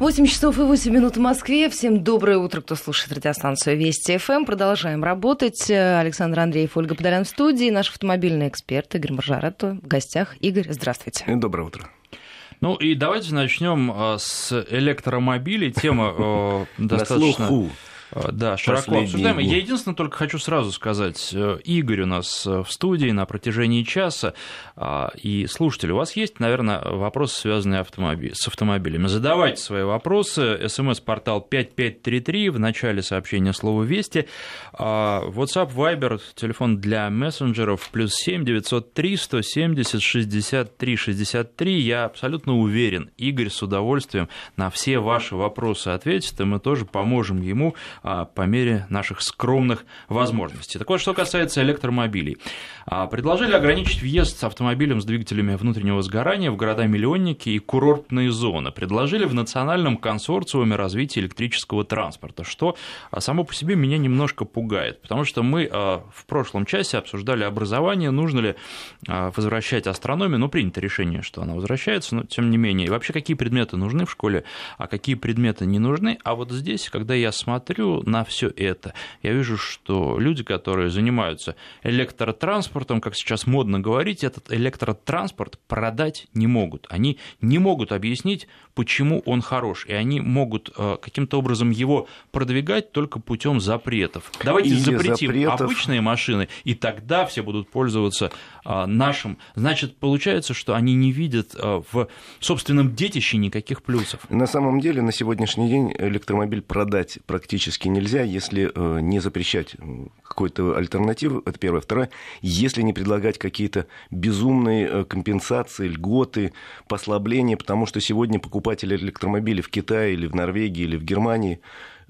8 часов и 8 минут в Москве. Всем доброе утро, кто слушает радиостанцию Вести-ФМ. Продолжаем работать. Александр Андреев, Ольга Подолян в студии. Наш автомобильный эксперт Игорь Моржаретто в гостях. Игорь, здравствуйте. Доброе утро. Ну и давайте начнем с электромобилей. Тема достаточно... Да, широко обсуждаем. Я единственное только хочу сразу сказать, Игорь у нас в студии на протяжении часа, и слушатели, у вас есть, наверное, вопросы, связанные с автомобилями. Задавайте свои вопросы, смс-портал 5533, в начале сообщения слово «Вести», WhatsApp, Viber, телефон для мессенджеров, +7 903 170 63 63. Я абсолютно уверен, Игорь с удовольствием на все ваши вопросы ответит, и мы тоже поможем ему по мере наших скромных возможностей. Так вот, что касается электромобилей. Предложили ограничить въезд с автомобилем с двигателями внутреннего сгорания в города-миллионники и курортные зоны. Предложили в Национальном консорциуме развития электрического транспорта, что само по себе меня немножко пугает, потому что мы в прошлом часе обсуждали образование, нужно ли возвращать астрономию. Ну, принято решение, что она возвращается, но тем не менее. И вообще, какие предметы нужны в школе, а какие предметы не нужны. А вот здесь, когда я смотрю на все это, я вижу, что люди, которые занимаются электротранспортом, как сейчас модно говорить, этот электротранспорт продать не могут. Они не могут объяснить, почему он хорош, и они могут каким-то образом его продвигать только путем запретов. Давайте запретим обычные машины, и тогда все будут пользоваться нашим. Значит, получается, что они не видят в собственном детище никаких плюсов. На самом деле, на сегодняшний день электромобиль продать практически нельзя, если не запрещать какой-то альтернативу, это первое. Второе, если не предлагать какие-то безумные компенсации, льготы, послабления, потому что сегодня покупатели электромобилей в Китае, или в Норвегии, или в Германии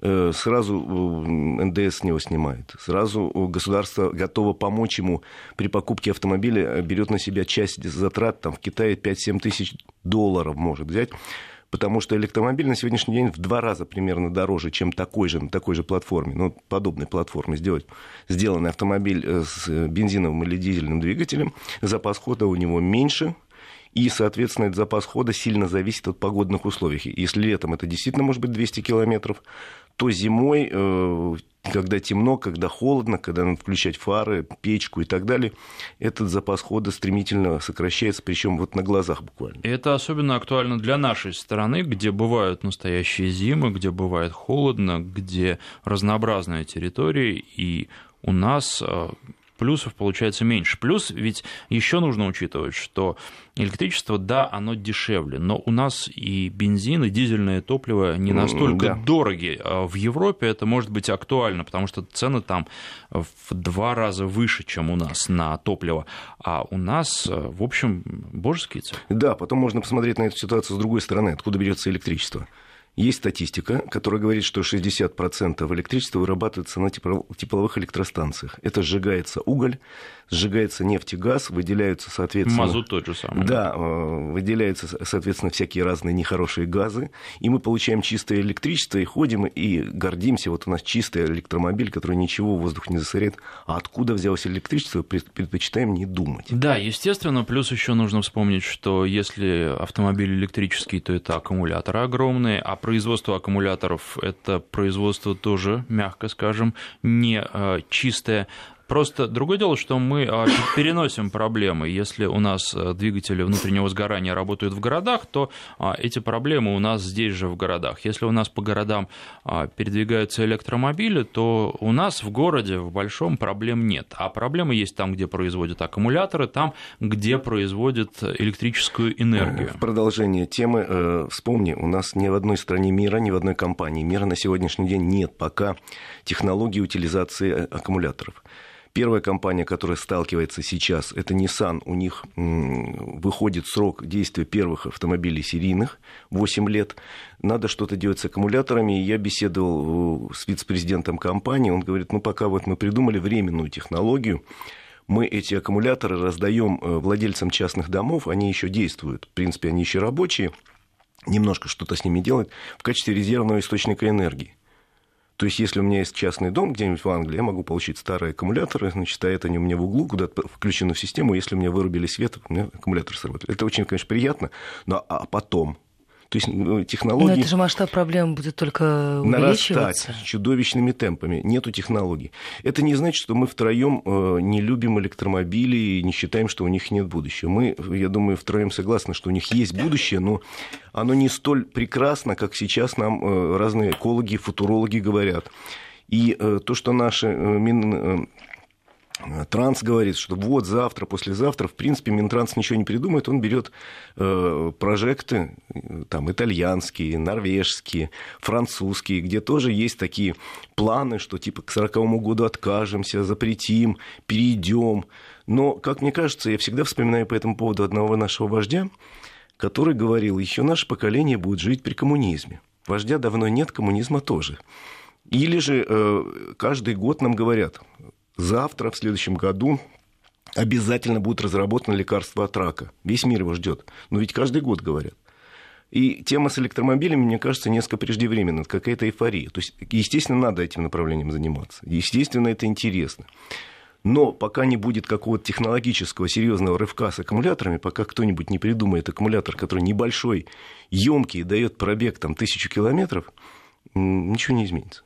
сразу НДС с него снимает, сразу государство готово помочь ему при покупке автомобиля, берет на себя часть затрат, там в Китае 5-7 тысяч долларов может взять, потому что электромобиль на сегодняшний день в 2 раза примерно дороже, чем на такой же платформе, подобной платформе сделанный автомобиль с бензиновым или дизельным двигателем, запас хода у него меньше, и, соответственно, этот запас хода сильно зависит от погодных условий. Если летом это действительно может быть 200 километров, то зимой, когда темно, когда холодно, когда надо включать фары, печку и так далее, этот запас хода стремительно сокращается, причем на глазах буквально. Это особенно актуально для нашей страны, где бывают настоящие зимы, где бывает холодно, где разнообразная территория, и у нас плюсов получается меньше. Плюс ведь еще нужно учитывать, что электричество, да, оно дешевле, но у нас и бензин, и дизельное топливо не настолько дороги. В Европе это может быть актуально, потому что цены там в 2 раза выше, чем у нас на топливо, а у нас, в общем, божеские цены. Да, потом можно посмотреть на эту ситуацию с другой стороны, откуда берется электричество. Есть статистика, которая говорит, что 60% электричества вырабатывается на тепловых электростанциях. Это сжигается уголь, сжигается нефть и газ, выделяются, соответственно... Мазут тот же самый. Да, выделяются, соответственно, всякие разные нехорошие газы, и мы получаем чистое электричество, и ходим, и гордимся. Вот у нас чистый электромобиль, который ничего, воздух не засоряет. А откуда взялось электричество, предпочитаем не думать. Да, естественно, плюс еще нужно вспомнить, что если автомобиль электрический, то это аккумуляторы огромные, а производство аккумуляторов – это производство тоже, мягко скажем, не чистое. Просто другое дело, что мы переносим проблемы. Если у нас двигатели внутреннего сгорания работают в городах, то эти проблемы у нас здесь же в городах. Если у нас по городам передвигаются электромобили, то у нас в городе в большом проблем нет. А проблемы есть там, где производят аккумуляторы, там, где производят электрическую энергию. В продолжение темы, вспомни, у нас ни в одной стране мира, ни в одной компании мира на сегодняшний день нет пока технологии утилизации аккумуляторов. Первая компания, которая сталкивается сейчас, это Nissan. У них выходит срок действия первых автомобилей серийных, 8 лет. Надо что-то делать с аккумуляторами. Я беседовал с вице-президентом компании. Он говорит, пока мы придумали временную технологию. Мы эти аккумуляторы раздаем владельцам частных домов. Они еще действуют. В принципе, они еще рабочие. Немножко что-то с ними делать в качестве резервного источника энергии. То есть, если у меня есть частный дом где-нибудь в Англии, я могу получить старые аккумуляторы, стоят они у меня в углу, куда-то включены в систему, если у меня вырубили свет, у меня аккумулятор сработает. Это очень, конечно, приятно, но а потом... То есть технологии... Но это же масштаб проблем будет только увеличиваться. Нарастать чудовищными темпами. Нету технологий. Это не значит, что мы втроем не любим электромобили и не считаем, что у них нет будущего. Мы, я думаю, втроем согласны, что у них есть будущее, но оно не столь прекрасно, как сейчас нам разные экологи, футурологи говорят. И то, что наши Минтранс говорит, что вот завтра, послезавтра, в принципе, Минтранс ничего не придумает, он берет прожекты там, итальянские, норвежские, французские, где тоже есть такие планы, что типа к 40-му году откажемся, запретим, перейдем. Но, как мне кажется, я всегда вспоминаю по этому поводу одного нашего вождя, который говорил, еще наше поколение будет жить при коммунизме. Вождя давно нет, коммунизма тоже. Или же каждый год нам говорят... Завтра, в следующем году, обязательно будет разработано лекарство от рака. Весь мир его ждет. Но ведь каждый год говорят. И тема с электромобилями, мне кажется, несколько преждевременно. Это какая-то эйфория. То есть, естественно, надо этим направлением заниматься. Естественно, это интересно. Но пока не будет какого-то технологического серьезного рывка с аккумуляторами, пока кто-нибудь не придумает аккумулятор, который небольшой, емкий, дает пробег там, 1000 километров, ничего не изменится.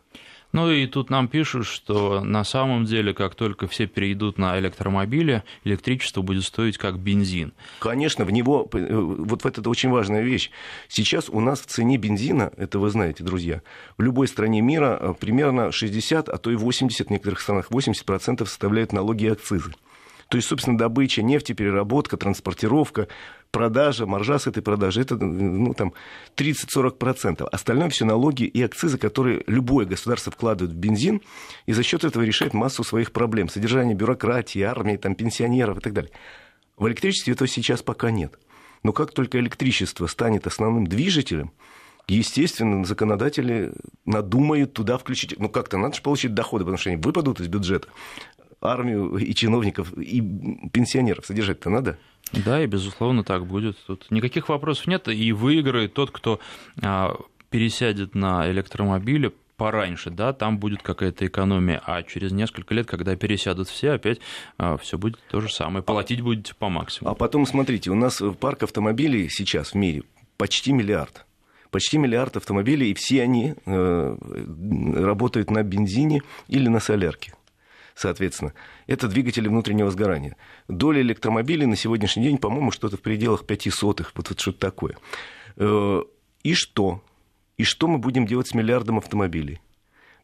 Ну и тут нам пишут, что на самом деле, как только все перейдут на электромобили, электричество будет стоить как бензин. Конечно, в него... Вот это очень важная вещь. Сейчас у нас в цене бензина, это вы знаете, друзья, в любой стране мира примерно 60, а то и 80, в некоторых странах 80% составляют налоги и акцизы. То есть, собственно, добыча нефти, переработка, транспортировка, продажа, маржа с этой продажи, это ну, там, 30-40%. Остальное все налоги и акцизы, которые любое государство вкладывает в бензин, и за счет этого решает массу своих проблем. Содержание бюрократии, армии, там, пенсионеров и так далее. В электричестве этого сейчас пока нет. Но как только электричество станет основным движителем, естественно, законодатели надумают туда включить... Ну как-то надо же получить доходы, потому что они выпадут из бюджета. Армию и чиновников, и пенсионеров содержать-то надо? Да, и, безусловно, так будет. Тут никаких вопросов нет, и выиграет тот, кто пересядет на электромобили пораньше, да, там будет какая-то экономия, а через несколько лет, когда пересядут все, опять все будет то же самое, платить будете по максимуму. А потом, смотрите, у нас парк автомобилей сейчас в мире почти миллиард. Почти миллиард автомобилей, и все они работают на бензине или на солярке. Соответственно, это двигатели внутреннего сгорания. Доля электромобилей на сегодняшний день, по-моему, что-то в пределах 0,05, вот что-то такое. И что? И что мы будем делать с миллиардом автомобилей?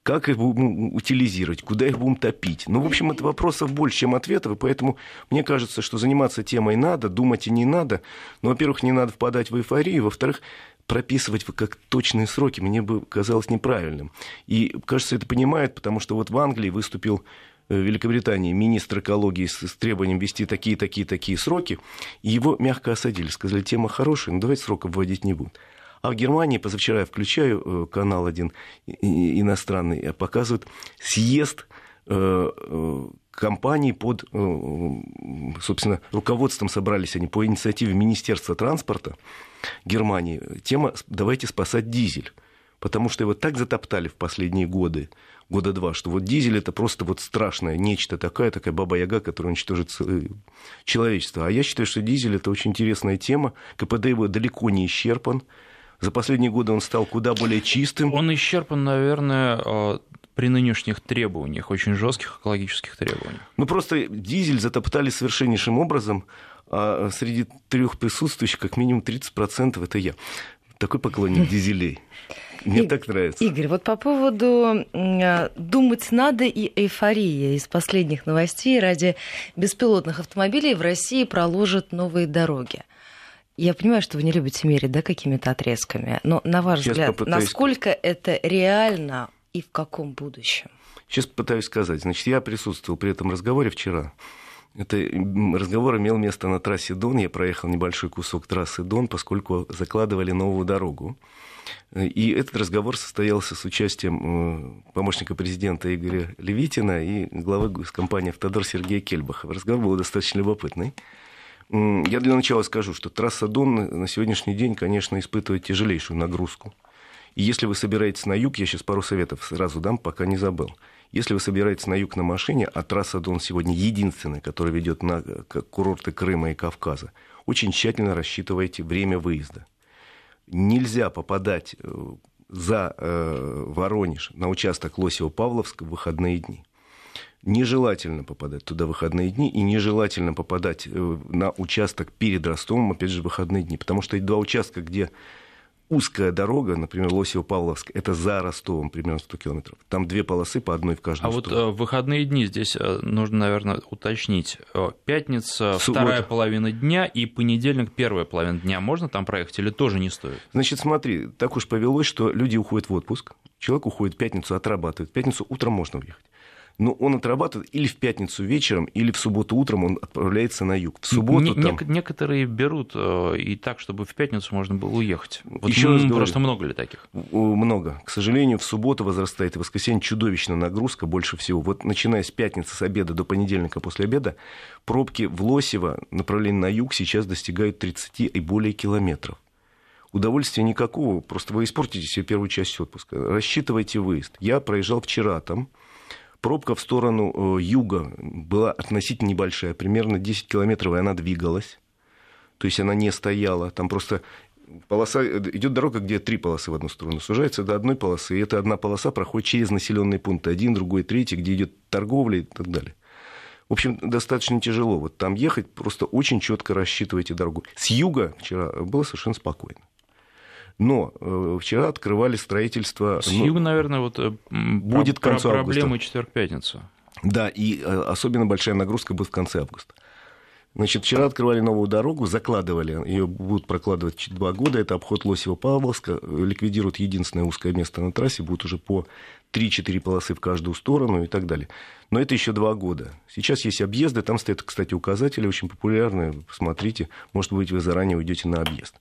Как их будем утилизировать? Куда их будем топить? Ну, в общем, это вопросов больше, чем ответов, и поэтому мне кажется, что заниматься темой надо, думать и не надо. Но, во-первых, не надо впадать в эйфорию, во-вторых, прописывать как точные сроки мне бы казалось неправильным. И, кажется, это понимают, потому что вот в Англии выступил в Великобритании министр экологии с требованием ввести такие сроки, и его мягко осадили. Сказали, тема хорошая, но давайте сроков вводить не будут. А в Германии, позавчера я включаю канал один иностранный, показывают съезд компаний под, собственно, руководством собрались они по инициативе Министерства транспорта Германии. Тема «Давайте спасать дизель». Потому что его так затоптали в последние годы, года два, что вот дизель – это просто вот страшное нечто такое, такая баба-яга, которая уничтожит человечество. А я считаю, что дизель – это очень интересная тема. КПД его далеко не исчерпан. За последние годы он стал куда более чистым. Он исчерпан, наверное, при нынешних требованиях, очень жестких экологических требованиях. Ну, просто дизель затоптали совершеннейшим образом, а среди трех присутствующих как минимум 30% – это я. Такой поклонник дизелей. Мне так нравится. Игорь, вот по поводу «думать надо» и эйфории. Из последних новостей ради беспилотных автомобилей в России проложат новые дороги. Я понимаю, что вы не любите мерить, да, какими-то отрезками, но на ваш взгляд, насколько это реально и в каком будущем? Сейчас пытаюсь сказать. Значит, я присутствовал при этом разговоре вчера. Этот разговор имел место на трассе Дон. Я проехал небольшой кусок трассы Дон, поскольку закладывали новую дорогу. И этот разговор состоялся с участием помощника президента Игоря Левитина и главы компании «Автодор» Сергея Кельбаха. Разговор был достаточно любопытный. Я для начала скажу, что трасса Дон на сегодняшний день, конечно, испытывает тяжелейшую нагрузку. И если вы собираетесь на юг, я сейчас пару советов сразу дам, пока не забыл. Если вы собираетесь на юг на машине, а трасса Дон сегодня единственная, которая ведет на курорты Крыма и Кавказа, очень тщательно рассчитывайте время выезда. нельзя попадать за Воронеж на участок Лосево-Павловска в выходные дни. Нежелательно попадать туда в выходные дни, и нежелательно попадать на участок перед Ростовом, опять же, в выходные дни. Потому что эти два участка, где узкая дорога, например, Лосево-Павловск, это за Ростовом примерно 100 километров. Там две полосы, по одной в каждую сторону. А вот в выходные дни здесь нужно, наверное, уточнить. Пятница, вторая половина дня, и понедельник, первая половина дня. Можно там проехать или тоже не стоит? Значит, смотри, так уж повелось, что люди уходят в отпуск. Человек уходит в пятницу, отрабатывает. В пятницу утром можно уехать. Но он отрабатывает или в пятницу вечером, или в субботу утром он отправляется на юг. В субботу Некоторые берут и так, чтобы в пятницу можно было уехать. Вот еще раз говорю, просто много ли таких? Много. К сожалению, в субботу возрастает, и в воскресенье чудовищная нагрузка больше всего. Вот начиная с пятницы, с обеда до понедельника после обеда, пробки в Лосево, направление на юг, сейчас достигают 30 и более километров. Удовольствия никакого, просто вы испортите себе первую часть отпуска. Рассчитывайте выезд. Я проезжал вчера там. Пробка в сторону юга была относительно небольшая, примерно 10 километров, и она двигалась. То есть она не стояла. Там просто полоса, идет дорога, где три полосы в одну сторону. Сужается до одной полосы, и эта одна полоса проходит через населенные пункты. Один, другой, третий, где идет торговля и так далее. В общем, достаточно тяжело. Вот там ехать, просто очень четко рассчитывайте дорогу. С юга вчера было совершенно спокойно. Но вчера открывали строительство... С юга, наверное, вот будет проблемы четверг-пятница. Да, и особенно большая нагрузка будет в конце августа. Значит, вчера открывали новую дорогу, закладывали, ее будут прокладывать 2 года, это обход Лосево-Павловска, ликвидируют единственное узкое место на трассе, будет уже по 3-4 полосы в каждую сторону и так далее. Но это еще 2 года. Сейчас есть объезды, там стоят, кстати, указатели очень популярные, посмотрите, может быть, вы заранее уйдете на объезд.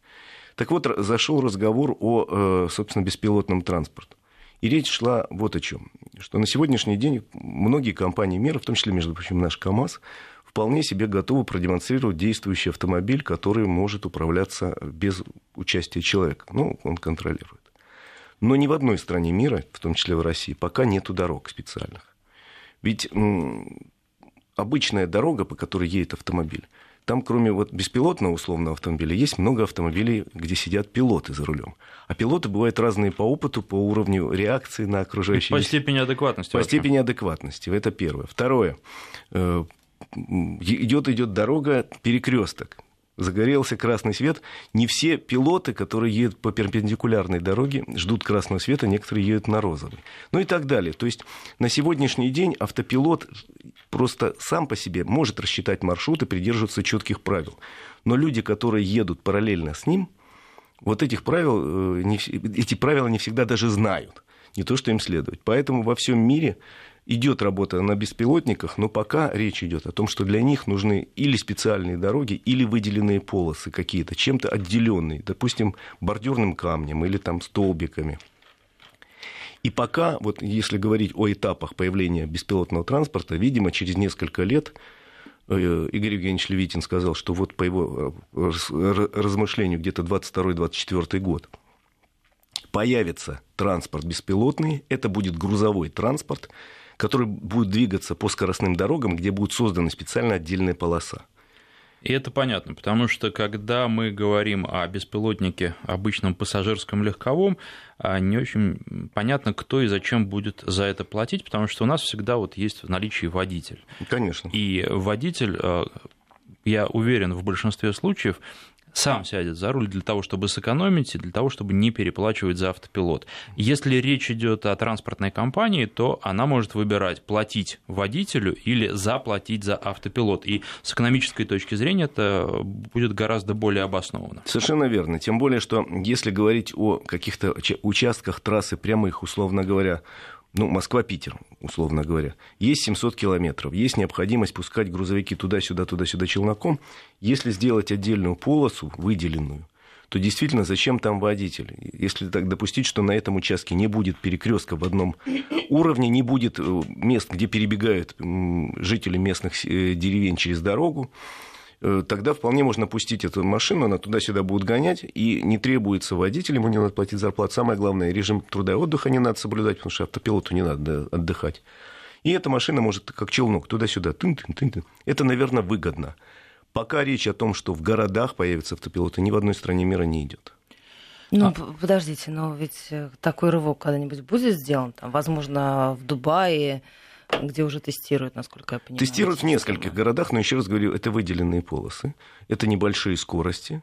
Так вот, зашел разговор о, собственно, беспилотном транспорте. И речь шла вот о чем: что на сегодняшний день многие компании мира, в том числе, между прочим, наш КАМАЗ, вполне себе готовы продемонстрировать действующий автомобиль, который может управляться без участия человека. Ну, он контролирует. Но ни в одной стране мира, в том числе в России, пока нету дорог специальных. Ведь обычная дорога, по которой едет автомобиль, там, кроме вот беспилотного условного автомобиля, есть много автомобилей, где сидят пилоты за рулем. А пилоты бывают разные по опыту, по уровню реакции на окружающие... По степени адекватности. По степени адекватности. Это первое. Второе. Идет дорога, перекресток. Загорелся красный свет. Не все пилоты, которые едут по перпендикулярной дороге, ждут красного света, некоторые едут на розовый. Ну и так далее. То есть на сегодняшний день автопилот... просто сам по себе может рассчитать маршрут и придерживаться четких правил. Но люди, которые едут параллельно с ним, вот этих правил, эти правила не всегда даже знают. Не то, что им следовать. Поэтому во всем мире идет работа на беспилотниках, но пока речь идет о том, что для них нужны или специальные дороги, или выделенные полосы какие-то, чем-то отделенные, допустим, бордюрным камнем или там столбиками. И пока, вот если говорить о этапах появления беспилотного транспорта, видимо, через несколько лет Игорь Евгеньевич Левитин сказал, что вот по его размышлению где-то 22-24 год появится транспорт беспилотный, это будет грузовой транспорт, который будет двигаться по скоростным дорогам, где будет создана специально отдельная полоса. И это понятно, потому что, когда мы говорим о беспилотнике обычном пассажирском легковом, не очень понятно, кто и зачем будет за это платить, потому что у нас всегда вот есть в наличии водитель. Конечно. И водитель, я уверен, в большинстве случаев сам сядет за руль для того, чтобы сэкономить, и для того, чтобы не переплачивать за автопилот. Если речь идет о транспортной компании, то она может выбирать, платить водителю или заплатить за автопилот. И с экономической точки зрения это будет гораздо более обоснованно. Совершенно верно. Тем более, что если говорить о каких-то участках трассы прямых, условно говоря, ну, Москва-Питер, условно говоря, есть 700 километров, есть необходимость пускать грузовики туда-сюда челноком. Если сделать отдельную полосу, выделенную, то действительно зачем там водитель? Если так допустить, что на этом участке не будет перекрестка в одном уровне, не будет мест, где перебегают жители местных деревень через дорогу, тогда вполне можно пустить эту машину, она туда-сюда будет гонять, и не требуется водитель, ему не надо платить зарплату. Самое главное, режим труда и отдыха не надо соблюдать, потому что автопилоту не надо отдыхать. И эта машина может, как челнок, туда-сюда. Тын-тын-тын-тын. Это, наверное, выгодно. Пока речь о том, что в городах появятся автопилоты, ни в одной стране мира не идет. Ну, подождите, но ведь такой рывок когда-нибудь будет сделан? Там, возможно, в Дубае, где уже тестируют, насколько я понимаю. Тестируют в нескольких городах, но еще раз говорю, это выделенные полосы, это небольшие скорости.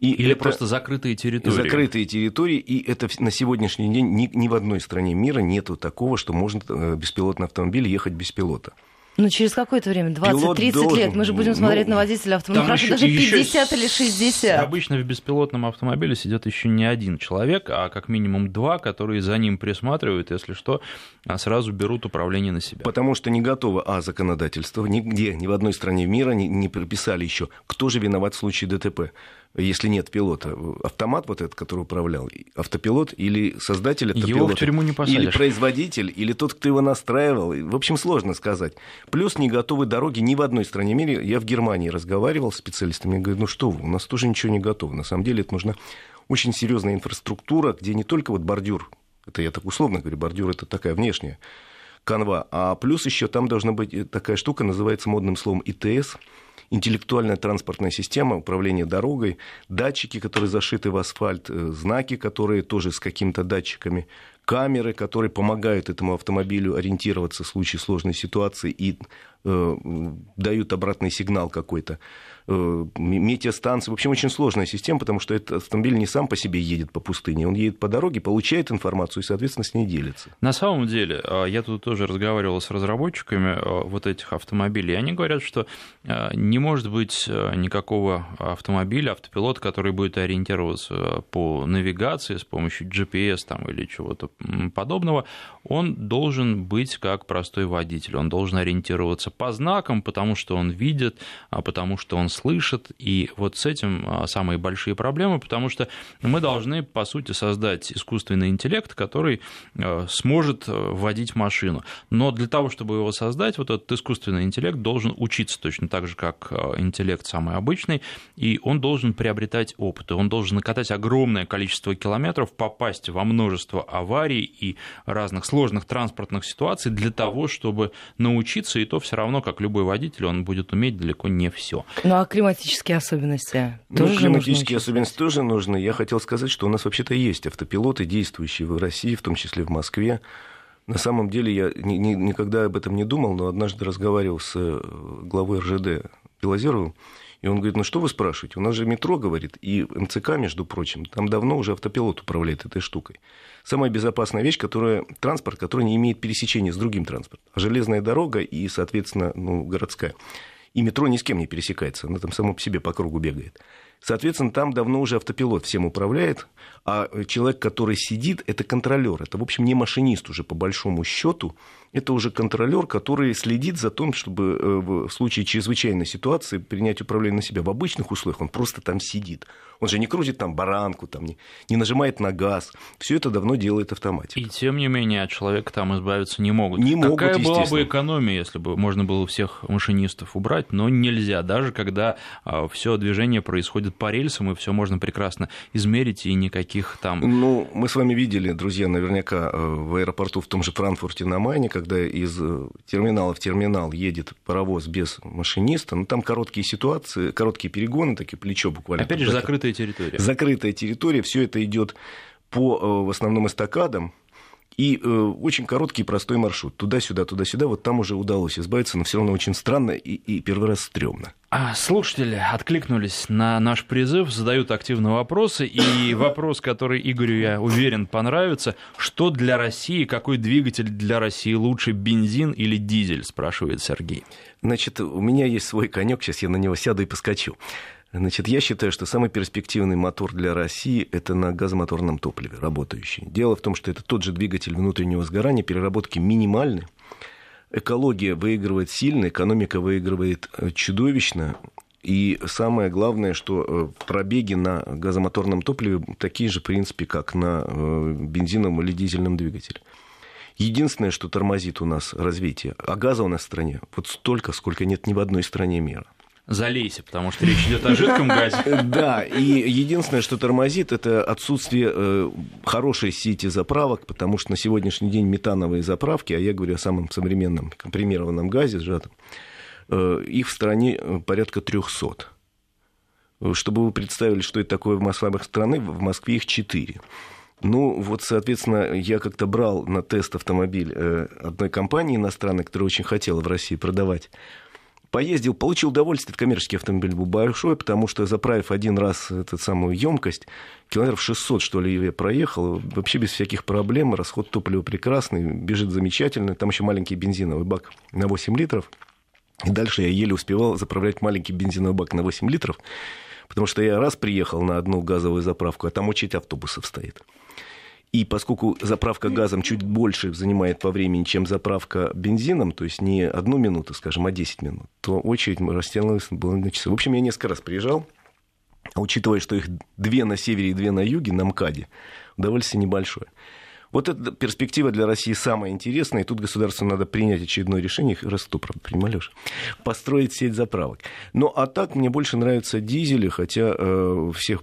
Или просто закрытые территории. Закрытые территории, и это на сегодняшний день ни в одной стране мира нету такого, что можно беспилотный автомобиль ехать без пилота. Ну, через какое-то время, 20-30 лет, мы же будем смотреть на водителя автомобиля, хорошо, даже 50 или 60. Обычно в беспилотном автомобиле сидят еще не один человек, а как минимум два, которые за ним присматривают, если что, а сразу берут управление на себя. Потому что не готово, законодательство, нигде, ни в одной стране мира не прописали еще, кто же виноват в случае ДТП. Если нет пилота, автомат вот этот, который управлял, автопилот или создатель автопилота, его в тюрьму не посадишь. Или производитель, или тот, кто его настраивал. В общем, сложно сказать. Плюс не готовы дороги ни в одной стране мира. Я в Германии разговаривал с специалистами, я говорю, ну что вы, у нас тоже ничего не готово. На самом деле это нужна очень серьезная инфраструктура, где не только вот бордюр, это я так условно говорю, бордюр это такая внешняя канва, а плюс еще там должна быть такая штука, называется модным словом ИТС, интеллектуальная транспортная система, управление дорогой, датчики, которые зашиты в асфальт, знаки, которые тоже с какими-то датчиками, камеры, которые помогают этому автомобилю ориентироваться в случае сложной ситуации и дают обратный сигнал какой-то, метеостанции. В общем, очень сложная система, потому что этот автомобиль не сам по себе едет по пустыне, он едет по дороге, получает информацию и, соответственно, с ней делится. На самом деле, я тут тоже разговаривал с разработчиками вот этих автомобилей, и они говорят, что не может быть никакого автомобиля, автопилота, который будет ориентироваться по навигации с помощью GPS там, или чего-то подобного, он должен быть как простой водитель, он должен ориентироваться по знакам, потому что он видит, потому что он слышит, и вот с этим самые большие проблемы, потому что мы должны, по сути, создать искусственный интеллект, который сможет водить машину. Но для того, чтобы его создать, вот этот искусственный интеллект должен учиться точно так же, как интеллект самый обычный, и он должен приобретать опыт, он должен накатать огромное количество километров, попасть во множество аварий и разных сложных транспортных ситуаций для того, чтобы научиться, и то все равно, как любой водитель, он будет уметь далеко не все. Ну а климатические особенности тоже климатические особенности тоже нужны. Я хотел сказать, что у нас вообще-то есть автопилоты, действующие в России, в том числе в Москве. На самом деле я никогда об этом не думал, но однажды разговаривал с главой РЖД Пелозеровым, и он говорит, ну что вы спрашиваете, у нас же метро, говорит, и МЦК, между прочим, там давно уже автопилот управляет этой штукой. Самая безопасная вещь, которая транспорт, который не имеет пересечения с другим транспортом. Железная дорога и, соответственно, городская. И метро ни с кем не пересекается, оно там само по себе по кругу бегает. Соответственно, там давно уже автопилот всем управляет, а человек, который сидит, это контролер. Это, в общем, не машинист уже, по большому счету. Это уже контролер, который следит за тем, чтобы в случае чрезвычайной ситуации принять управление на себя. В обычных условиях он просто там сидит. Он же не крутит там баранку, там, не нажимает на газ. Все это давно делает автоматика. И тем не менее от человека там избавиться не могут. Какая была бы экономия, если бы можно было всех машинистов убрать, но нельзя, даже когда все движение происходит по рельсам, и все можно прекрасно измерить, и никаких там... Ну, мы с вами видели, друзья, наверняка в аэропорту в том же Франкфурте на Майне, когда из терминала в терминал едет паровоз без машиниста, ну, там короткие ситуации, короткие перегоны, такие плечо буквально. Опять же, закрытая территория. Закрытая территория, все это идет по, в основном, эстакадам, и очень короткий и простой маршрут. Туда-сюда, туда-сюда. Вот там уже удалось избавиться, но все равно очень странно и первый раз стрёмно. А слушатели откликнулись на наш призыв, задают активно вопросы. И вопрос, который Игорю, я уверен, понравится. Что для России, какой двигатель для России лучше, бензин или дизель, спрашивает Сергей. Значит, у меня есть свой конек, сейчас я на него сяду и поскочу. Значит, я считаю, что самый перспективный мотор для России – это на газомоторном топливе работающий. Дело в том, что это тот же двигатель внутреннего сгорания, переработки минимальны. Экология выигрывает сильно, экономика выигрывает чудовищно. И самое главное, что пробеги на газомоторном топливе такие же, в принципе, как на бензиновом или дизельном двигателе. Единственное, что тормозит у нас развитие, а газа у нас в стране вот столько, сколько нет ни в одной стране мира. Залейся, потому что речь идет о жидком газе. Да, и единственное, что тормозит, это отсутствие хорошей сети заправок, потому что на сегодняшний день метановые заправки, а я говорю о самом современном компримированном газе сжатом, их в стране порядка 300. Чтобы вы представили, что это такое в масштабах страны, в Москве их 4. Ну, вот, соответственно, я как-то брал на тест автомобиль одной компании иностранной, которая очень хотела в России продавать. Поездил, получил удовольствие, этот коммерческий автомобиль был большой, потому что, заправив один раз эту самую емкость, километров 600, что ли, я проехал, вообще без всяких проблем, расход топлива прекрасный, бежит замечательно, там еще маленький бензиновый бак на 8 литров, и дальше я еле успевал заправлять маленький бензиновый бак на 8 литров, потому что я раз приехал на одну газовую заправку, а там очередь автобусов стоит. И поскольку заправка газом чуть больше занимает по времени, чем заправка бензином, то есть не одну минуту, скажем, а 10 минут, то очередь растянулась на часы. В общем, я несколько раз приезжал, учитывая, что их 2 на севере и 2 на юге, на МКАДе, удовольствие небольшое. Вот эта перспектива для России самая интересная, и тут государству надо принять очередное решение, их раз кто, правда, принимал, Леша, построить сеть заправок. Ну, а так мне больше нравятся дизели, хотя всех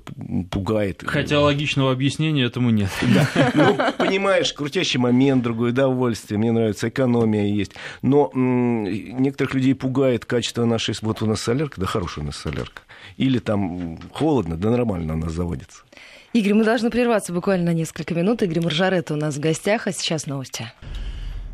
пугает. Хотя логичного объяснения этому нет. Да. Ну, понимаешь, крутящий момент, другое удовольствие, мне нравится, экономия есть. Но некоторых людей пугает качество нашей... Вот у нас солярка, да хорошая у нас солярка. Или там холодно, да нормально у нас заводится. Игорь, мы должны прерваться буквально на несколько минут. Игорь Моржаретто у нас в гостях, а сейчас новости.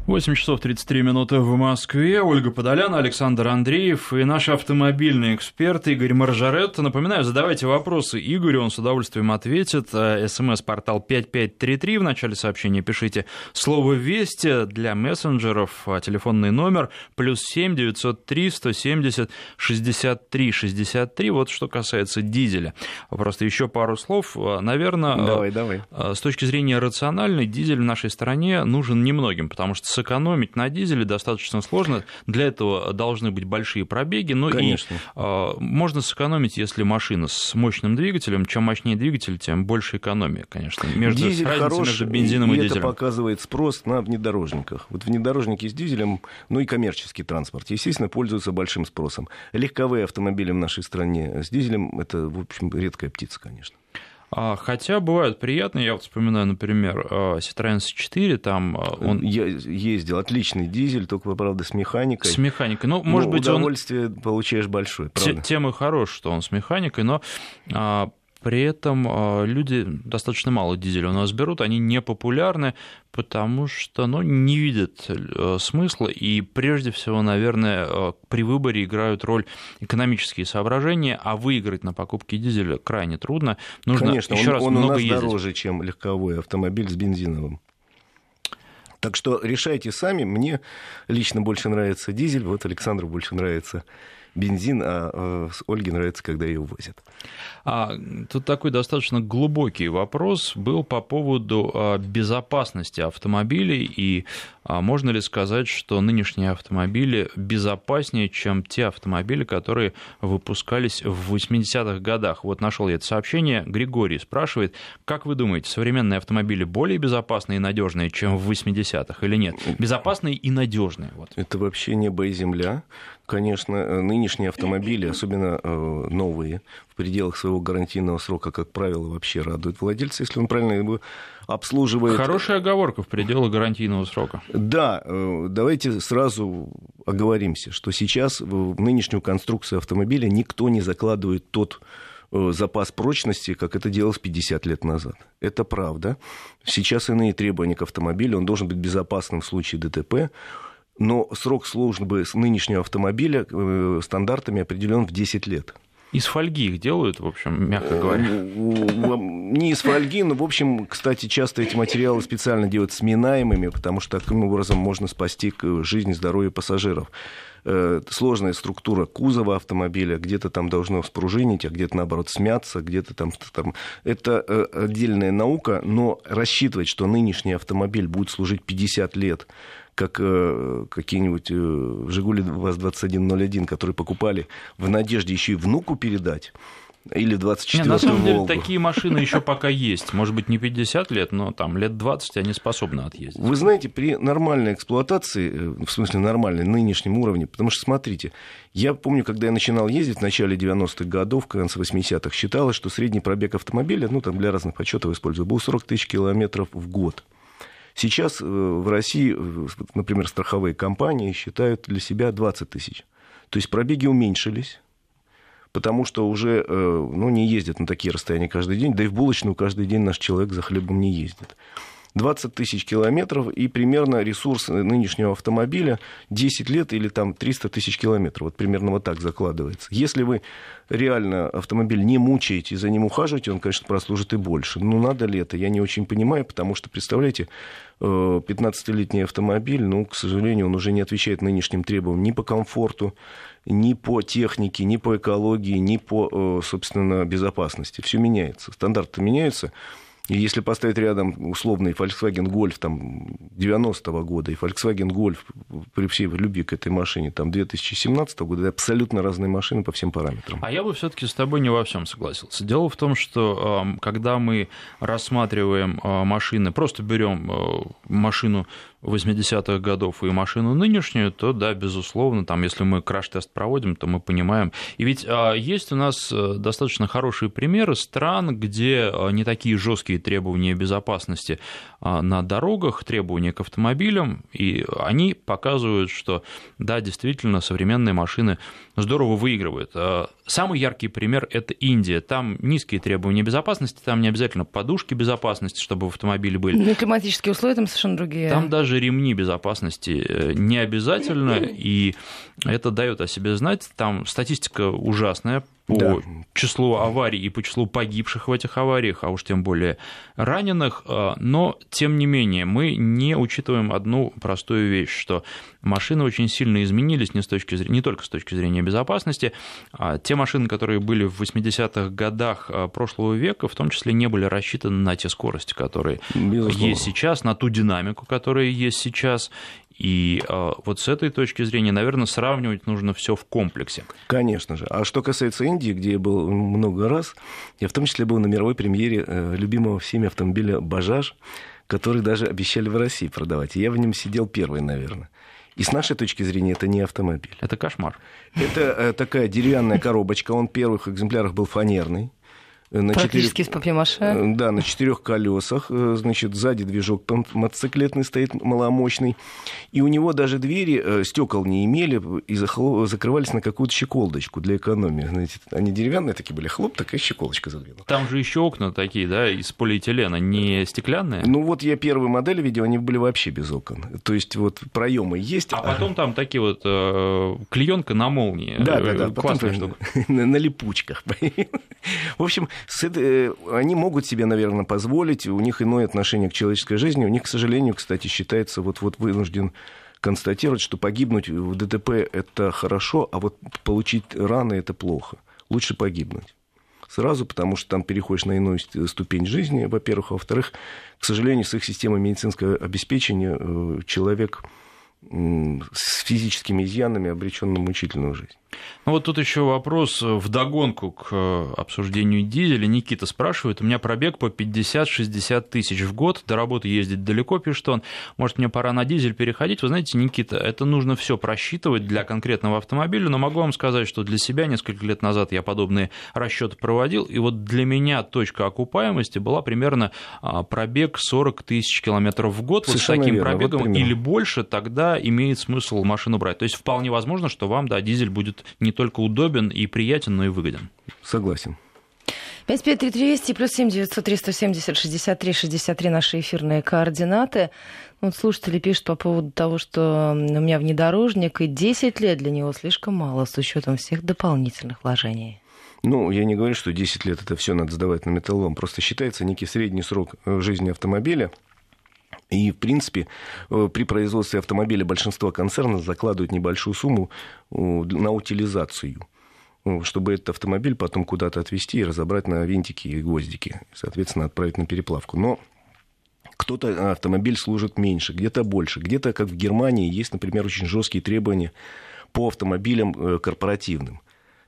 8 часов 33 минуты в Москве. Ольга Подолян, Александр Андреев и наш автомобильный эксперт Игорь Моржаретто. Напоминаю, задавайте вопросы Игорю, он с удовольствием ответит. СМС-портал 5533, в начале сообщения пишите слово «Вести» для мессенджеров, телефонный номер +7 903 170 63 63. Вот что касается дизеля. Просто еще пару слов. Наверное, давай. С точки зрения рациональной, дизель в нашей стране нужен немногим, потому что сэкономить на дизеле достаточно сложно. Для этого должны быть большие пробеги. Но конечно. И можно сэкономить, если машина с мощным двигателем. Чем мощнее двигатель, тем больше экономия, конечно. Дизель хороший, между бензином и дизелем. Это показывает спрос на внедорожниках. Вот внедорожники с дизелем, ну и коммерческий транспорт, естественно, пользуются большим спросом. Легковые автомобили в нашей стране с дизелем – это, в общем, редкая птица, конечно. Хотя бывают приятные, я вот вспоминаю, например, Citroёn C4, там он... Я ездил, отличный дизель, только, правда, с механикой. С механикой, ну, может быть, удовольствие получаешь большое, правда. Тем и хорош, что он с механикой, но... При этом люди достаточно мало дизеля у нас берут, они не популярны, потому что не видят смысла, и прежде всего, наверное, при выборе играют роль экономические соображения, а выиграть на покупке дизеля крайне трудно. Нужно конечно, еще раз много ездить. Конечно, он у нас дороже, чем легковой автомобиль с бензиновым. Так что решайте сами, мне лично больше нравится дизель, вот Александру больше нравится бензин, а с Ольги нравится, когда ее возят. Тут такой достаточно глубокий вопрос был по поводу безопасности автомобилей, и можно ли сказать, что нынешние автомобили безопаснее, чем те автомобили, которые выпускались в 80-х годах? Вот нашел я это сообщение, Григорий спрашивает, как вы думаете, современные автомобили более безопасные и надежные, чем в 80-х или нет? Безопасные и надежные. Вот. Это вообще небо и земля. Конечно, нынешние автомобили, особенно новые, в пределах своего гарантийного срока, как правило, вообще радуют владельца, если он правильно его обслуживает. Хорошая оговорка — в пределах гарантийного срока. Да, давайте сразу оговоримся, что сейчас в нынешнюю конструкцию автомобиля никто не закладывает тот запас прочности, как это делалось 50 лет назад. Это правда. Сейчас иные требования к автомобилю, он должен быть безопасным в случае ДТП. Но срок службы с нынешнего автомобиля стандартами определен в 10 лет. Из фольги их делают, в общем, мягко говоря. Не из фольги, но, в общем, кстати, часто эти материалы специально делают сминаемыми, потому что таким образом можно спасти жизнь и здоровье пассажиров. Сложная структура кузова автомобиля, где-то там должно спружинить, а где-то, наоборот, смяться, где-то там... Это отдельная наука, но рассчитывать, что нынешний автомобиль будет служить 50 лет, как какие-нибудь «Жигули» ВАЗ-2101, которые покупали в надежде еще и внуку передать, или 24-ю «Волгу». На самом деле, такие машины еще пока есть. Может быть, не 50 лет, но там лет 20 они способны отъездить. Вы знаете, при нормальной эксплуатации, в смысле нормальной, нынешнем уровне, потому что, смотрите, я помню, когда я начинал ездить в начале 90-х годов, в конце 80-х, считалось, что средний пробег автомобиля, ну, там для разных подсчетов использую, был 40 тысяч километров в год. Сейчас в России, например, страховые компании считают для себя 20 тысяч. То есть пробеги уменьшились, потому что уже не ездят на такие расстояния каждый день, да и в булочную каждый день наш человек за хлебом не ездит. 20 тысяч километров, и примерно ресурс нынешнего автомобиля 10 лет или там 300 тысяч километров. Вот примерно вот так закладывается. Если вы реально автомобиль не мучаете и за ним ухаживаете, он, конечно, прослужит и больше. Но надо ли это? Я не очень понимаю, потому что, представляете, 15-летний автомобиль, к сожалению, он уже не отвечает нынешним требованиям ни по комфорту, ни по технике, ни по экологии, ни по, собственно, безопасности. Все меняется. Стандарты меняются. И если поставить рядом условный Volkswagen Golf 90-го года и Volkswagen Golf, при всей любви к этой машине, 2017 года, это абсолютно разные машины по всем параметрам. А я бы все-таки с тобой не во всем согласился. Дело в том, что когда мы рассматриваем машины, просто берем машину 80-х годов и машину нынешнюю, то да, безусловно, если мы краш-тест проводим, то мы понимаем. И ведь есть у нас достаточно хорошие примеры стран, где не такие жесткие требования безопасности на дорогах, требования к автомобилям, и они показывают, что да, действительно, современные машины здорово выигрывают. Самый яркий пример – это Индия. Там низкие требования безопасности, там не обязательно подушки безопасности, чтобы в автомобиле были. Но климатические условия там совершенно другие. Там даже ремни безопасности не обязательно, и это дает о себе знать. Там статистика ужасная по числу аварий и по числу погибших в этих авариях, а уж тем более раненых. Но, тем не менее, мы не учитываем одну простую вещь, что машины очень сильно изменились не только с точки зрения безопасности. Те машины, которые были в 80-х годах прошлого века, в том числе не были рассчитаны на те скорости, которые есть сейчас, на ту динамику, которая есть сейчас. И вот с этой точки зрения, наверное, сравнивать нужно все в комплексе. Конечно же. А что касается Индии, где я был много раз, я в том числе был на мировой премьере любимого всеми автомобиля «Bajaj», который даже обещали в России продавать. И я в нем сидел первый, наверное. И с нашей точки зрения это не автомобиль. Это кошмар. Это такая деревянная коробочка. Он в первых экземплярах был фанерный. Практически из папье-маше. Да, на 4 колесах. Значит, сзади движок мотоциклетный стоит, маломощный. И у него даже двери стекол не имели и закрывались на какую-то щеколдочку для экономии. Знаете, они деревянные такие были, хлоп, такая щеколочка задвинула. Там же еще окна такие, да, из полиэтилена, не стеклянные. Я первые модели видел, они были вообще без окон. То есть проемы есть. А потом там такие клеенка на молнии. Да, классная штука. На липучках. В общем, они могут себе, наверное, позволить, у них иное отношение к человеческой жизни, у них, к сожалению, кстати, считается, вынужден констатировать, что погибнуть в ДТП – это хорошо, а получить раны – это плохо. Лучше погибнуть сразу, потому что там переходишь на иную ступень жизни, во-первых, а во-вторых, к сожалению, с их системой медицинского обеспечения человек с физическими изъянами обречен на мучительную жизнь. Тут еще вопрос вдогонку к обсуждению дизеля. Никита спрашивает, у меня пробег по 50-60 тысяч в год, до работы ездить далеко, пишет он, может, мне пора на дизель переходить? Вы знаете, Никита, это нужно все просчитывать для конкретного автомобиля, но могу вам сказать, что для себя несколько лет назад я подобные расчеты проводил, и для меня точка окупаемости была примерно пробег 40 тысяч километров в год. Совершенно с таким верно. Пробегом или больше, тогда имеет смысл машину брать. То есть вполне возможно, что вам, дизель будет не только удобен и приятен, но и выгоден. Согласен. 553320 плюс 7-900-370-63-63 наши эфирные координаты. Слушатели пишут по поводу того, что у меня внедорожник, и 10 лет для него слишком мало с учетом всех дополнительных вложений. Я не говорю, что 10 лет это все надо сдавать на металлолом. Просто считается некий средний срок жизни автомобиля. И, в принципе, при производстве автомобиля большинство концернов закладывают небольшую сумму на утилизацию, чтобы этот автомобиль потом куда-то отвезти и разобрать на винтики и гвоздики, соответственно, отправить на переплавку. Но кто-то автомобиль служит меньше, где-то больше. Где-то, как в Германии, есть, например, очень жесткие требования по автомобилям корпоративным.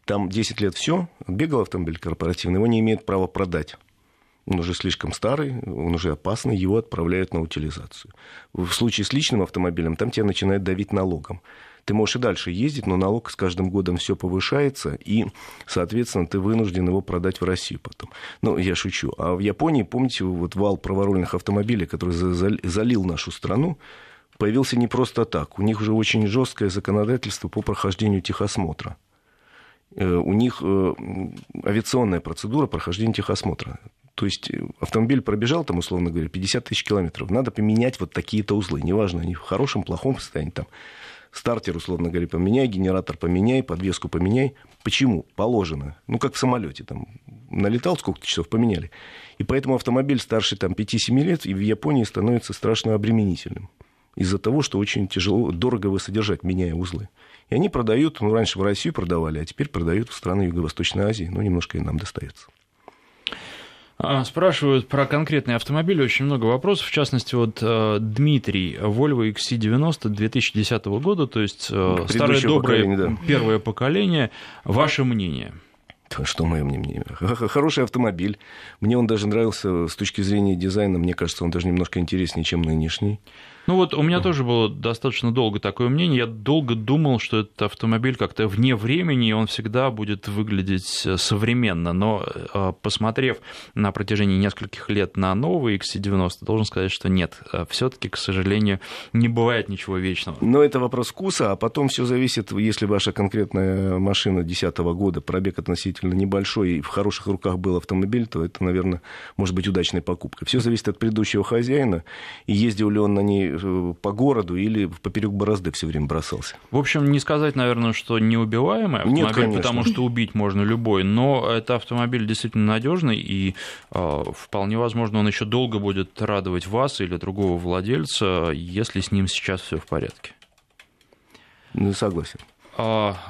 Там 10 лет все, бегал автомобиль корпоративный, его не имеют права продать. Он уже слишком старый, он уже опасный, его отправляют на утилизацию. В случае с личным автомобилем, там тебя начинают давить налогом. Ты можешь и дальше ездить, но налог с каждым годом все повышается, и, соответственно, ты вынужден его продать в Россию потом. Я шучу. А в Японии, помните, вал праворульных автомобилей, который залил нашу страну, появился не просто так. У них уже очень жесткое законодательство по прохождению техосмотра. у них авиационная процедура прохождения техосмотра. То есть автомобиль пробежал, там, условно говоря, 50 тысяч километров. Надо поменять вот такие-то узлы. Неважно, они в хорошем, плохом состоянии. Там стартер, условно говоря, поменяй, генератор поменяй, подвеску поменяй. Почему? Положено. Ну, как в самолете, там налетал сколько-то часов, поменяли. И поэтому автомобиль старше там, 5-7 лет и в Японии становится страшно обременительным. Из-за того, что очень тяжело, дорого его содержать, меняя узлы. И они продают, ну, раньше в Россию продавали, а теперь продают в страны Юго-Восточной Азии. Ну, немножко и нам достается. Спрашивают про конкретные автомобили, очень много вопросов, в частности, вот Дмитрий, Volvo XC90 2010 года, то есть старое доброе, да, первое поколение, ваше мнение? Что мое мнение? Хороший автомобиль, мне он даже нравился с точки зрения дизайна, мне кажется, он даже немножко интереснее, чем нынешний. Ну вот у меня тоже было достаточно долго такое мнение. Я долго думал, что этот автомобиль как-то вне времени, и он всегда будет выглядеть современно. Но посмотрев на протяжении нескольких лет на новый XC90, должен сказать, что нет. Все-таки, к сожалению, не бывает ничего вечного. Но это вопрос вкуса, а потом все зависит, если ваша конкретная машина 2010 года, пробег относительно небольшой, и в хороших руках был автомобиль, то это, наверное, может быть удачной покупкой. Все зависит от предыдущего хозяина, и ездил ли он на ней по городу или поперек борозды все время бросался. В общем, не сказать, наверное, что неубиваемый автомобиль, нет, конечно, потому что убить можно любой, но это автомобиль действительно надежный и вполне возможно, он еще долго будет радовать вас или другого владельца, если с ним сейчас все в порядке. Ну, согласен.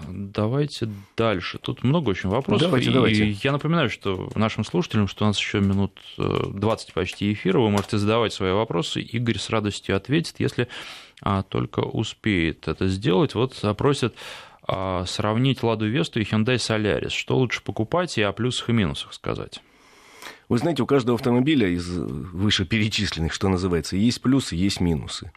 Давайте дальше. Тут много очень вопросов. Давайте. Я напоминаю, что нашим слушателям, что у нас еще минут 20 почти эфира, вы можете задавать свои вопросы. Игорь с радостью ответит, если только успеет это сделать. Вот просят сравнить Ладу Весту и Hyundai Solaris. Что лучше покупать и о плюсах и минусах сказать? Вы знаете, у каждого автомобиля из вышеперечисленных, что называется, есть плюсы, есть минусы.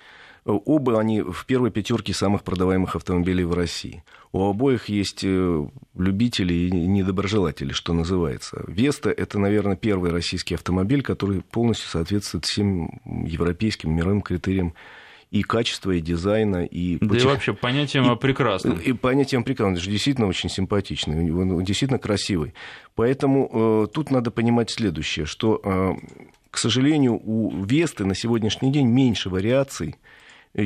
Оба они в первой пятерке самых продаваемых автомобилей в России. У обоих есть любители и недоброжелатели, что называется. Веста – это, наверное, первый российский автомобиль, который полностью соответствует всем европейским мировым критериям и качества, и дизайна, и... Да и вообще понятием прекрасным. И понятием прекрасным. Он же действительно очень симпатичный, он действительно красивый. Поэтому тут надо понимать следующее, что, к сожалению, у Весты на сегодняшний день меньше вариаций,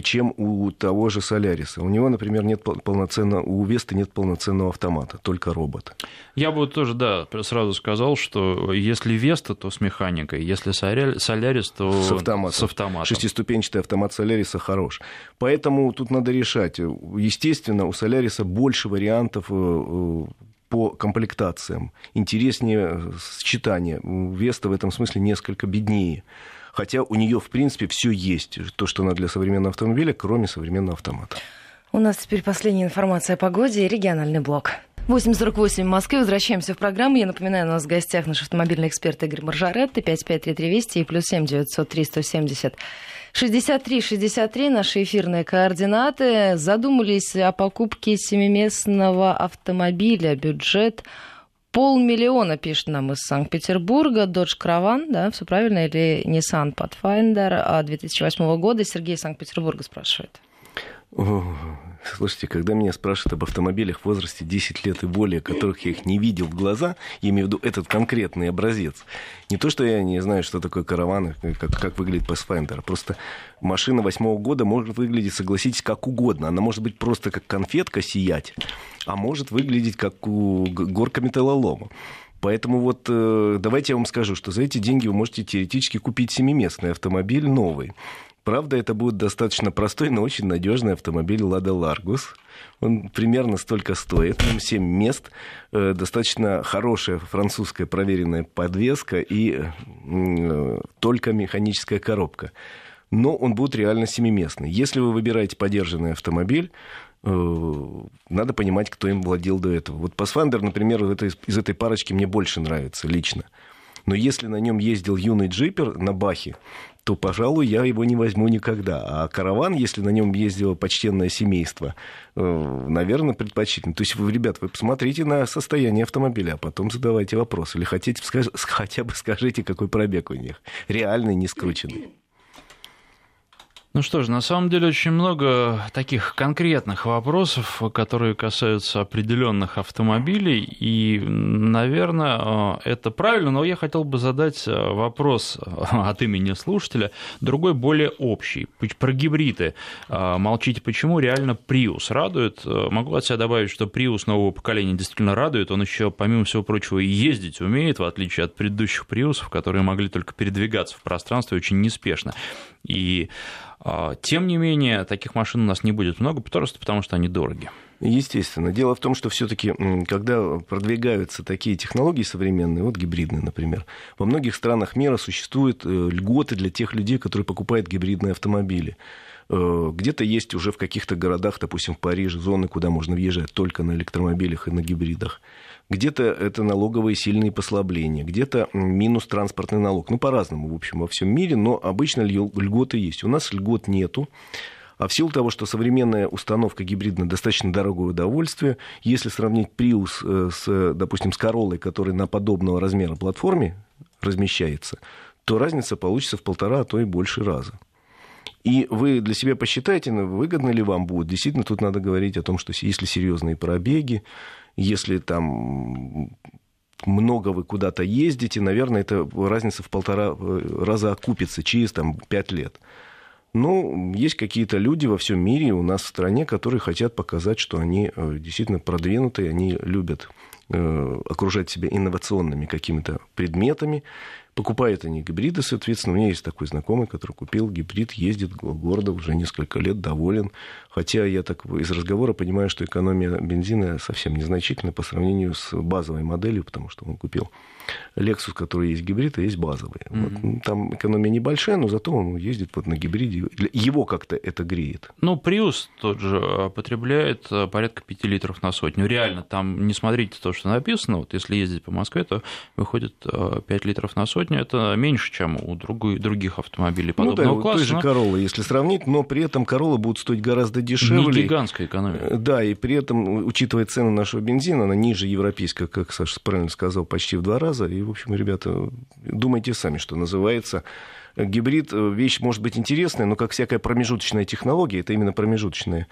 чем у того же Соляриса. У него, например, у Весты нет полноценного автомата, только робот. Я бы тоже, да, сразу сказал, что если Веста, то с механикой, если Солярис, то с автоматом. Шестиступенчатый автомат Соляриса хорош. Поэтому тут надо решать. Естественно, у Соляриса больше вариантов по комплектациям, интереснее сочетание. Веста в этом смысле несколько беднее. Хотя у нее, в принципе, все есть, то, что надо для современного автомобиля, кроме современного автомата. У нас теперь последняя информация о погоде и региональный блок. 8:48 в Москве. Возвращаемся в программу. Я напоминаю, у нас в гостях наш автомобильный эксперт Игорь Моржаретто, 553320 и +7 903 170 63 63. Наши эфирные координаты. Задумались о покупке семиместного автомобиля. Бюджет $500,000, пишет нам из Санкт-Петербурга. Dodge Caravan, да, все правильно, или Nissan Pathfinder 2008 года. Сергей из Санкт-Петербурга спрашивает. Слушайте, когда меня спрашивают об автомобилях в возрасте 10 лет и более, которых я их не видел в глаза, я имею в виду этот конкретный образец. Не то, что я не знаю, что такое караван, как выглядит Pathfinder. Просто машина 8-го года может выглядеть, согласитесь, как угодно. Она может быть просто как конфетка сиять, а может выглядеть как горка металлолома. Поэтому вот давайте я вам скажу, что за эти деньги вы можете теоретически купить семиместный автомобиль новый. Правда, это будет достаточно простой, но очень надежный автомобиль Lada Largus. Он примерно столько стоит, 7 мест, достаточно хорошая французская проверенная подвеска и только механическая коробка. Но он будет реально семиместный. Если вы выбираете подержанный автомобиль, надо понимать, кто им владел до этого. Вот Pathfinder, например, из этой парочки мне больше нравится лично. Но если на нем ездил юный джипер на Бахе, то, пожалуй, я его не возьму никогда. А караван, если на нем ездило почтенное семейство, наверное, предпочтительно. То есть, ребят, вы посмотрите на состояние автомобиля, а потом задавайте вопрос. Или хотя бы скажите, какой пробег у них. Реальный, не скрученный. Ну что ж, на самом деле очень много таких конкретных вопросов, которые касаются определенных автомобилей, и, наверное, это правильно, но я хотел бы задать вопрос от имени слушателя, другой, более общий. Про гибриды молчите, почему реально Prius радует? Могу от себя добавить, что Prius нового поколения действительно радует, он еще, помимо всего прочего, и ездить умеет, в отличие от предыдущих Prius'ов, которые могли только передвигаться в пространстве очень неспешно. И тем не менее, таких машин у нас не будет много, просто потому что они дороги. Естественно. Дело в том, что все-таки, когда продвигаются такие технологии современные, вот гибридные, например, во многих странах мира существуют льготы для тех людей, которые покупают гибридные автомобили. Где-то есть уже в каких-то городах, допустим, в Париже, зоны, куда можно въезжать только на электромобилях и на гибридах. Где-то это налоговые сильные послабления, где-то минус транспортный налог. Ну, по-разному, в общем, во всем мире, но обычно льготы есть. У нас льгот нету. А в силу того, что современная установка гибридная достаточно дорогое удовольствие, если сравнить Prius с, допустим, с Corolla, который на подобного размера платформе размещается, то разница получится в 1,5, а то и больше раза. И вы для себя посчитаете, выгодно ли вам будет. Действительно, тут надо говорить о том, что если серьезные пробеги, если там много вы куда-то ездите, наверное, эта разница в 1,5 раза окупится через там, 5 лет. Но есть какие-то люди во всем мире, у нас в стране, которые хотят показать, что они действительно продвинутые, они любят окружать себя инновационными какими-то предметами. Покупают они гибриды, соответственно. У меня есть такой знакомый, который купил гибрид, ездит гордо уже несколько лет, доволен. Хотя я так из разговора понимаю, что экономия бензина совсем незначительна по сравнению с базовой моделью, потому что он купил Lexus, который есть гибрид, а есть базовый. Mm-hmm. Вот. Там экономия небольшая, но зато он ездит вот на гибриде. Его как-то это греет. Ну, Prius тот же потребляет порядка 5 литров на сотню. Реально, там не смотрите то, что написано. Вот если ездить по Москве, то выходит 5 литров на сотню. Это меньше, чем у других автомобилей подобного класса. Той же Corolla, если сравнить, но при этом Corolla будет стоить гораздо дешевле. Не гигантская экономия. Да, и при этом, учитывая цену нашего бензина, она ниже европейского, как Саша правильно сказал, почти в 2 раза. И, в общем, ребята, думайте сами, что называется. Гибрид – вещь, может быть, интересная, но как всякая промежуточная технология, это именно промежуточная,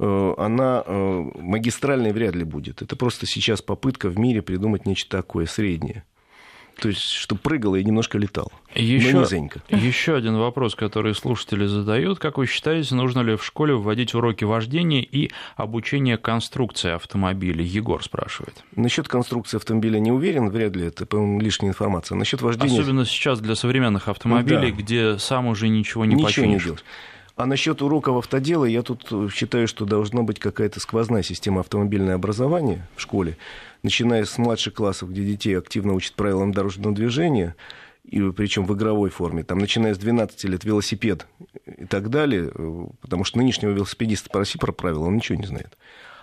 она магистральной вряд ли будет. Это просто сейчас попытка в мире придумать нечто такое среднее. То есть, чтобы прыгало и немножко летал. Еще один вопрос, который слушатели задают. Как вы считаете, нужно ли в школе вводить уроки вождения и обучение конструкции автомобиля? Егор спрашивает. Насчет конструкции автомобиля не уверен, вряд ли это, по-моему, лишняя информация. Насчет вождения... Особенно сейчас для современных автомобилей, да, где сам уже ничего починишь. Не делать. А насчет уроков автодела, я тут считаю, что должна быть какая-то сквозная система автомобильного образования в школе, начиная с младших классов, где детей активно учат правилам дорожного движения, и причем в игровой форме, там, начиная с 12 лет велосипед и так далее, потому что нынешнего велосипедиста спроси про правила, он ничего не знает.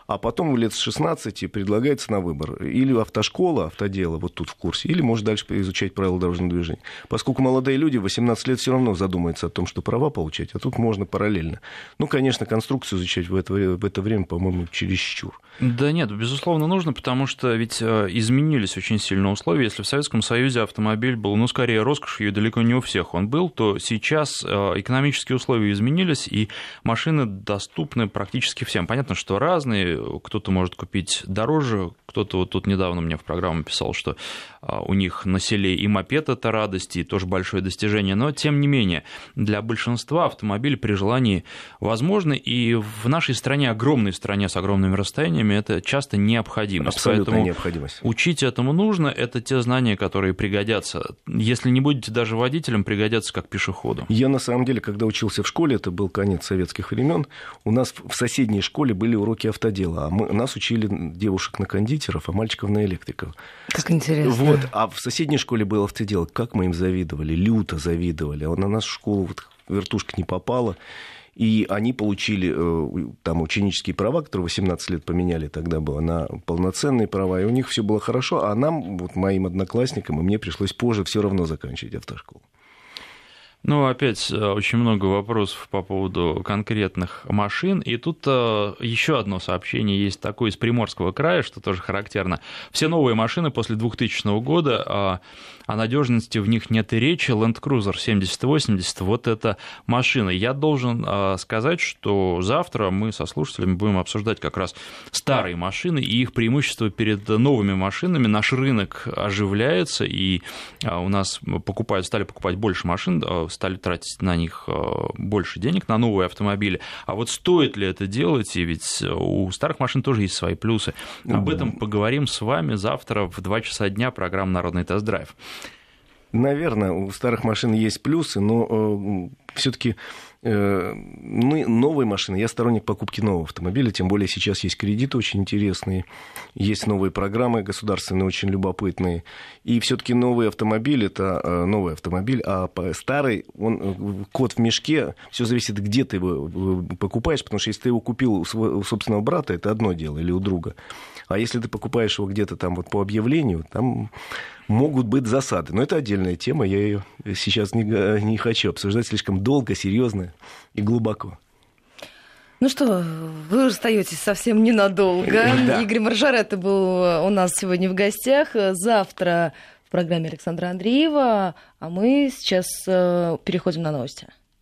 А потом лет с 16 предлагается на выбор. Или автошкола, автодела, вот тут в курсе, или может дальше изучать правила дорожного движения. Поскольку молодые люди в 18 лет все равно задумаются о том, что права получать, а тут можно параллельно. Ну, конечно, конструкцию изучать в это время, по-моему, чересчур. Да нет, безусловно, нужно, потому что ведь изменились очень сильно условия. Если в Советском Союзе автомобиль был, ну, скорее, роскошью, и далеко не у всех он был, то сейчас экономические условия изменились, и машины доступны практически всем. Понятно, что разные. Кто-то может купить дороже, кто-то вот тут недавно мне в программу писал, что у них на селе и мопед – это радость, и тоже большое достижение. Но, тем не менее, для большинства автомобиль при желании возможно, и в нашей стране, огромной стране с огромными расстояниями, это часто необходимость. Абсолютная необходимость. Учить этому нужно, это те знания, которые пригодятся. Если не будете даже водителем, пригодятся как пешеходу. Я, на самом деле, когда учился в школе, это был конец советских времен, у нас в соседней школе были уроки автодела. А нас учили девушек на кондитеров, а мальчиков на электриков. Как интересно. Вот. А в соседней школе было автодело. Как мы им завидовали, люто завидовали. А на нас в школу вот вертушка не попала. И они получили там ученические права, которые 18 лет поменяли тогда было, на полноценные права. И у них все было хорошо. А нам, вот моим одноклассникам, и мне пришлось позже все равно заканчивать автошколу. Ну, опять очень много вопросов по поводу конкретных машин. И тут еще одно сообщение есть такое из Приморского края, что тоже характерно. Все новые машины после 2000 года, о надежности в них нет и речи. Land Cruiser 7080 – вот эта машина. Я должен сказать, что завтра мы со слушателями будем обсуждать как раз старые машины и их преимущества перед новыми машинами. Наш рынок оживляется, и у нас стали покупать больше машин, стали тратить на них больше денег, на новые автомобили. А вот стоит ли это делать? И ведь у старых машин тоже есть свои плюсы. Об этом поговорим с вами завтра в 2 часа дня, программа «Народный тест-драйв». Наверное, у старых машин есть плюсы, но все-таки новые машины. Я сторонник покупки нового автомобиля, тем более сейчас есть кредиты очень интересные, есть новые программы государственные, очень любопытные. И все-таки новый автомобиль – это новый автомобиль, а старый, он кот в мешке, все зависит, где ты его покупаешь, потому что если ты его купил у собственного брата, это одно дело, или у друга. А если ты покупаешь его где-то там вот по объявлению, там могут быть засады. Но это отдельная тема, я ее сейчас не хочу обсуждать слишком долго, серьезно и глубоко. Ну что, вы расстаетесь совсем ненадолго. Да. Игорь Моржаретто был у нас сегодня в гостях. Завтра в программе Александра Андреева. А мы сейчас переходим на новости.